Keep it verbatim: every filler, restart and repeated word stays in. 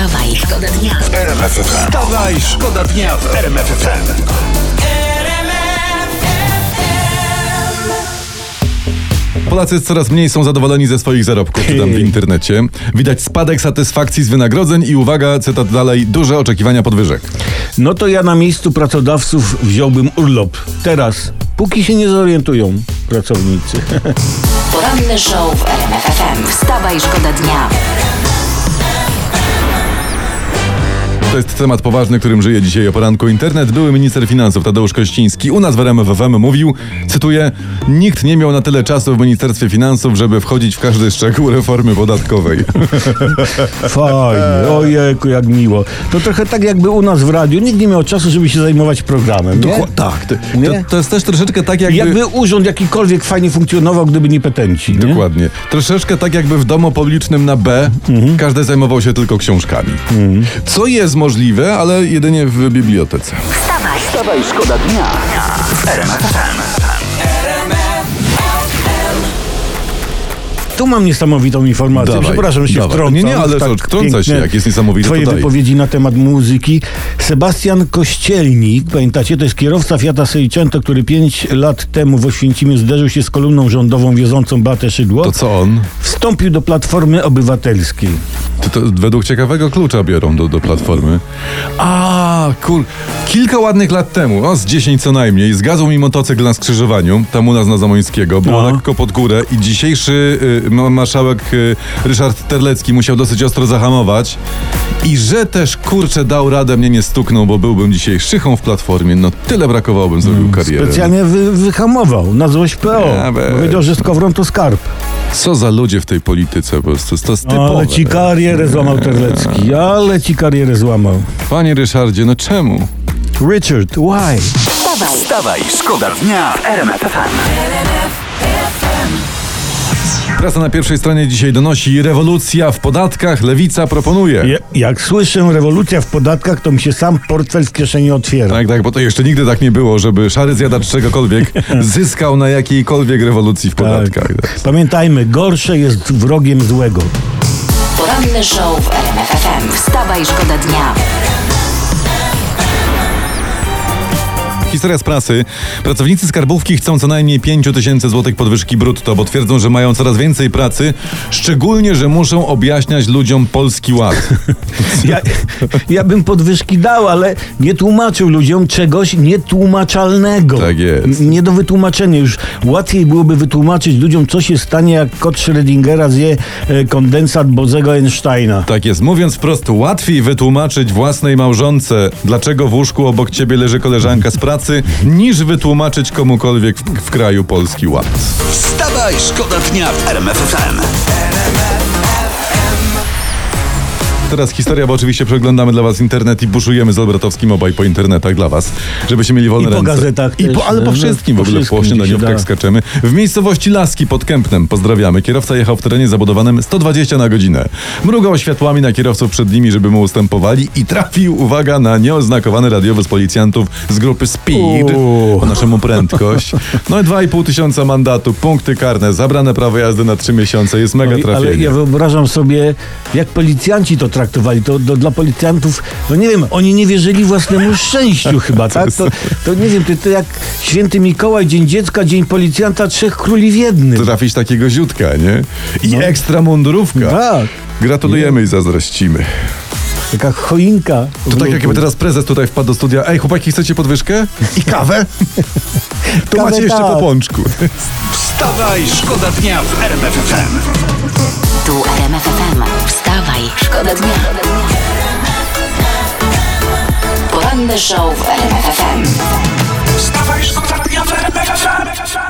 Wstawaj, szkoda dnia w R M F F M. Wstawaj, szkoda dnia w R M F F M. Polacy coraz mniej są zadowoleni ze swoich zarobków, czytam w internecie. Widać spadek satysfakcji z wynagrodzeń i uwaga, cytat dalej, duże oczekiwania podwyżek. No to ja na miejscu pracodawców wziąłbym urlop. Teraz, póki się nie zorientują pracownicy. Poranny show w R M F F M. Wstawaj, szkoda dnia. To jest temat poważny, którym żyje dzisiaj o poranku internet. Były minister finansów Tadeusz Kościński u nas w R M F F M mówił, cytuję, nikt nie miał na tyle czasu w Ministerstwie Finansów, żeby wchodzić w każdy szczegół reformy podatkowej. Fajnie, ojejku, jak miło. To trochę tak jakby u nas w radiu nikt nie miał czasu, żeby się zajmować programem. Dokładnie. Tak, to, to, to jest też troszeczkę tak jakby... Jakby urząd jakikolwiek fajnie funkcjonował, gdyby nie petenci. Nie? Dokładnie. Troszeczkę tak jakby w domu publicznym na B mhm. każdy zajmował się tylko książkami. Mhm. Co jest możliwe, ale jedynie w bibliotece. Wstawaj, wstawaj, szkoda dnia. Tu mam niesamowitą informację. Dawaj, Przepraszam, że się wtrącam. Nie, nie, ale tak wtrąca się, jak jest niesamowite twoje tutaj. Wypowiedzi na temat muzyki. Sebastian Kościelnik, pamiętacie, to jest kierowca Fiata Seicento, który pięć lat temu w Oświęcimiu zderzył się z kolumną rządową wiozącą Beatę Szydło. To co on? Wstąpił do Platformy Obywatelskiej. To, to według ciekawego klucza biorą do, do Platformy. A, kur... Kilka ładnych lat temu, o z dziesięć co najmniej, zgadzał mi motocykl na skrzyżowaniu, tam u nas na Zamońskiego, było no. lekko pod górę i dzisiejszy y, marszałek y, Ryszard Terlecki musiał dosyć ostro zahamować i że też, kurczę, dał radę, mnie nie stuknął, bo byłbym dzisiaj szychą w Platformie, no tyle brakowałbym, zrobił hmm, karierę. Specjalnie wy, wyhamował, na złość P O, ja powiedział, że z kowrą to skarb. Co za ludzie w tej polityce po prostu, to jest typowe. Ale ci karierę złamał Terlecki, ale ci karierę złamał. Panie Ryszardzie, no czemu? Richard, why? Wstawaj, wstawaj, szkoda dnia w R M F F M. Prasa na pierwszej stronie dzisiaj donosi: rewolucja w podatkach, Lewica proponuje. Je, jak słyszę rewolucja w podatkach, to mi się sam portfel w kieszeni otwiera. Tak, tak, bo to jeszcze nigdy tak nie było, żeby szary zjadacz czegokolwiek zyskał na jakiejkolwiek rewolucji w podatkach. Tak. Pamiętajmy, gorsze jest wrogiem złego. Poranny show w R M F F M. Wstawaj, szkoda dnia. Historia z prasy. Pracownicy skarbówki chcą co najmniej pięć tysięcy złotych podwyżki brutto, bo twierdzą, że mają coraz więcej pracy, szczególnie, że muszą objaśniać ludziom Polski Ład. Ja, ja bym podwyżki dał, ale nie tłumaczył ludziom czegoś nietłumaczalnego. Tak jest. Nie do wytłumaczenia. Już łatwiej byłoby wytłumaczyć ludziom, co się stanie, jak kot Schrödingera zje kondensat Bosego Einsteina. Tak jest. Mówiąc wprost, łatwiej wytłumaczyć własnej małżonce, dlaczego w łóżku obok ciebie leży koleżanka z pracy, niż wytłumaczyć komukolwiek w, w kraju Polski Ład. Wstawaj, szkoda dnia w R M F F M. Teraz historia, bo oczywiście przeglądamy dla was internet i buszujemy z Olbratowskim obaj po internetach dla was, żebyście mieli wolne I ręce. I po gazetach I też, po, Ale po wszystkim po w ogóle, po śniadaniówkach skaczemy. W miejscowości Laski pod Kępnem, pozdrawiamy, kierowca jechał w terenie zabudowanym sto dwadzieścia na godzinę. Mrugał światłami na kierowców przed nimi, żeby mu ustępowali i trafił, uwaga, na nieoznakowany radiowy z policjantów z grupy Speed, o naszemu prędkość. No i dwa i pół tysiąca mandatu, punkty karne, zabrane prawo jazdy na trzy miesiące, jest mega trafienie. Ale ja wyobrażam sobie, jak policjanci to traktowali, to do, dla policjantów, no nie wiem, oni nie wierzyli własnemu szczęściu chyba, tak? To, to nie wiem, to, to jak Święty Mikołaj, Dzień Dziecka, Dzień Policjanta, trzech króli w jednym. Trafić takiego ziutka, nie? I no. ekstra mundurówka. Tak. Gratulujemy nie. i zazdrościmy. Taka choinka. To tak jakby teraz prezes tutaj wpadł do studia. Ej, chłopaki, chcecie podwyżkę? I kawę? To kawę macie jeszcze tak. po pączku. Wstawaj, szkoda dnia w R M F F M. Tu R M F F M. Wstawaj, szkoda dnia. Poranny show w R M F F M. Wstawaj, szkoda dnia w R M F F M.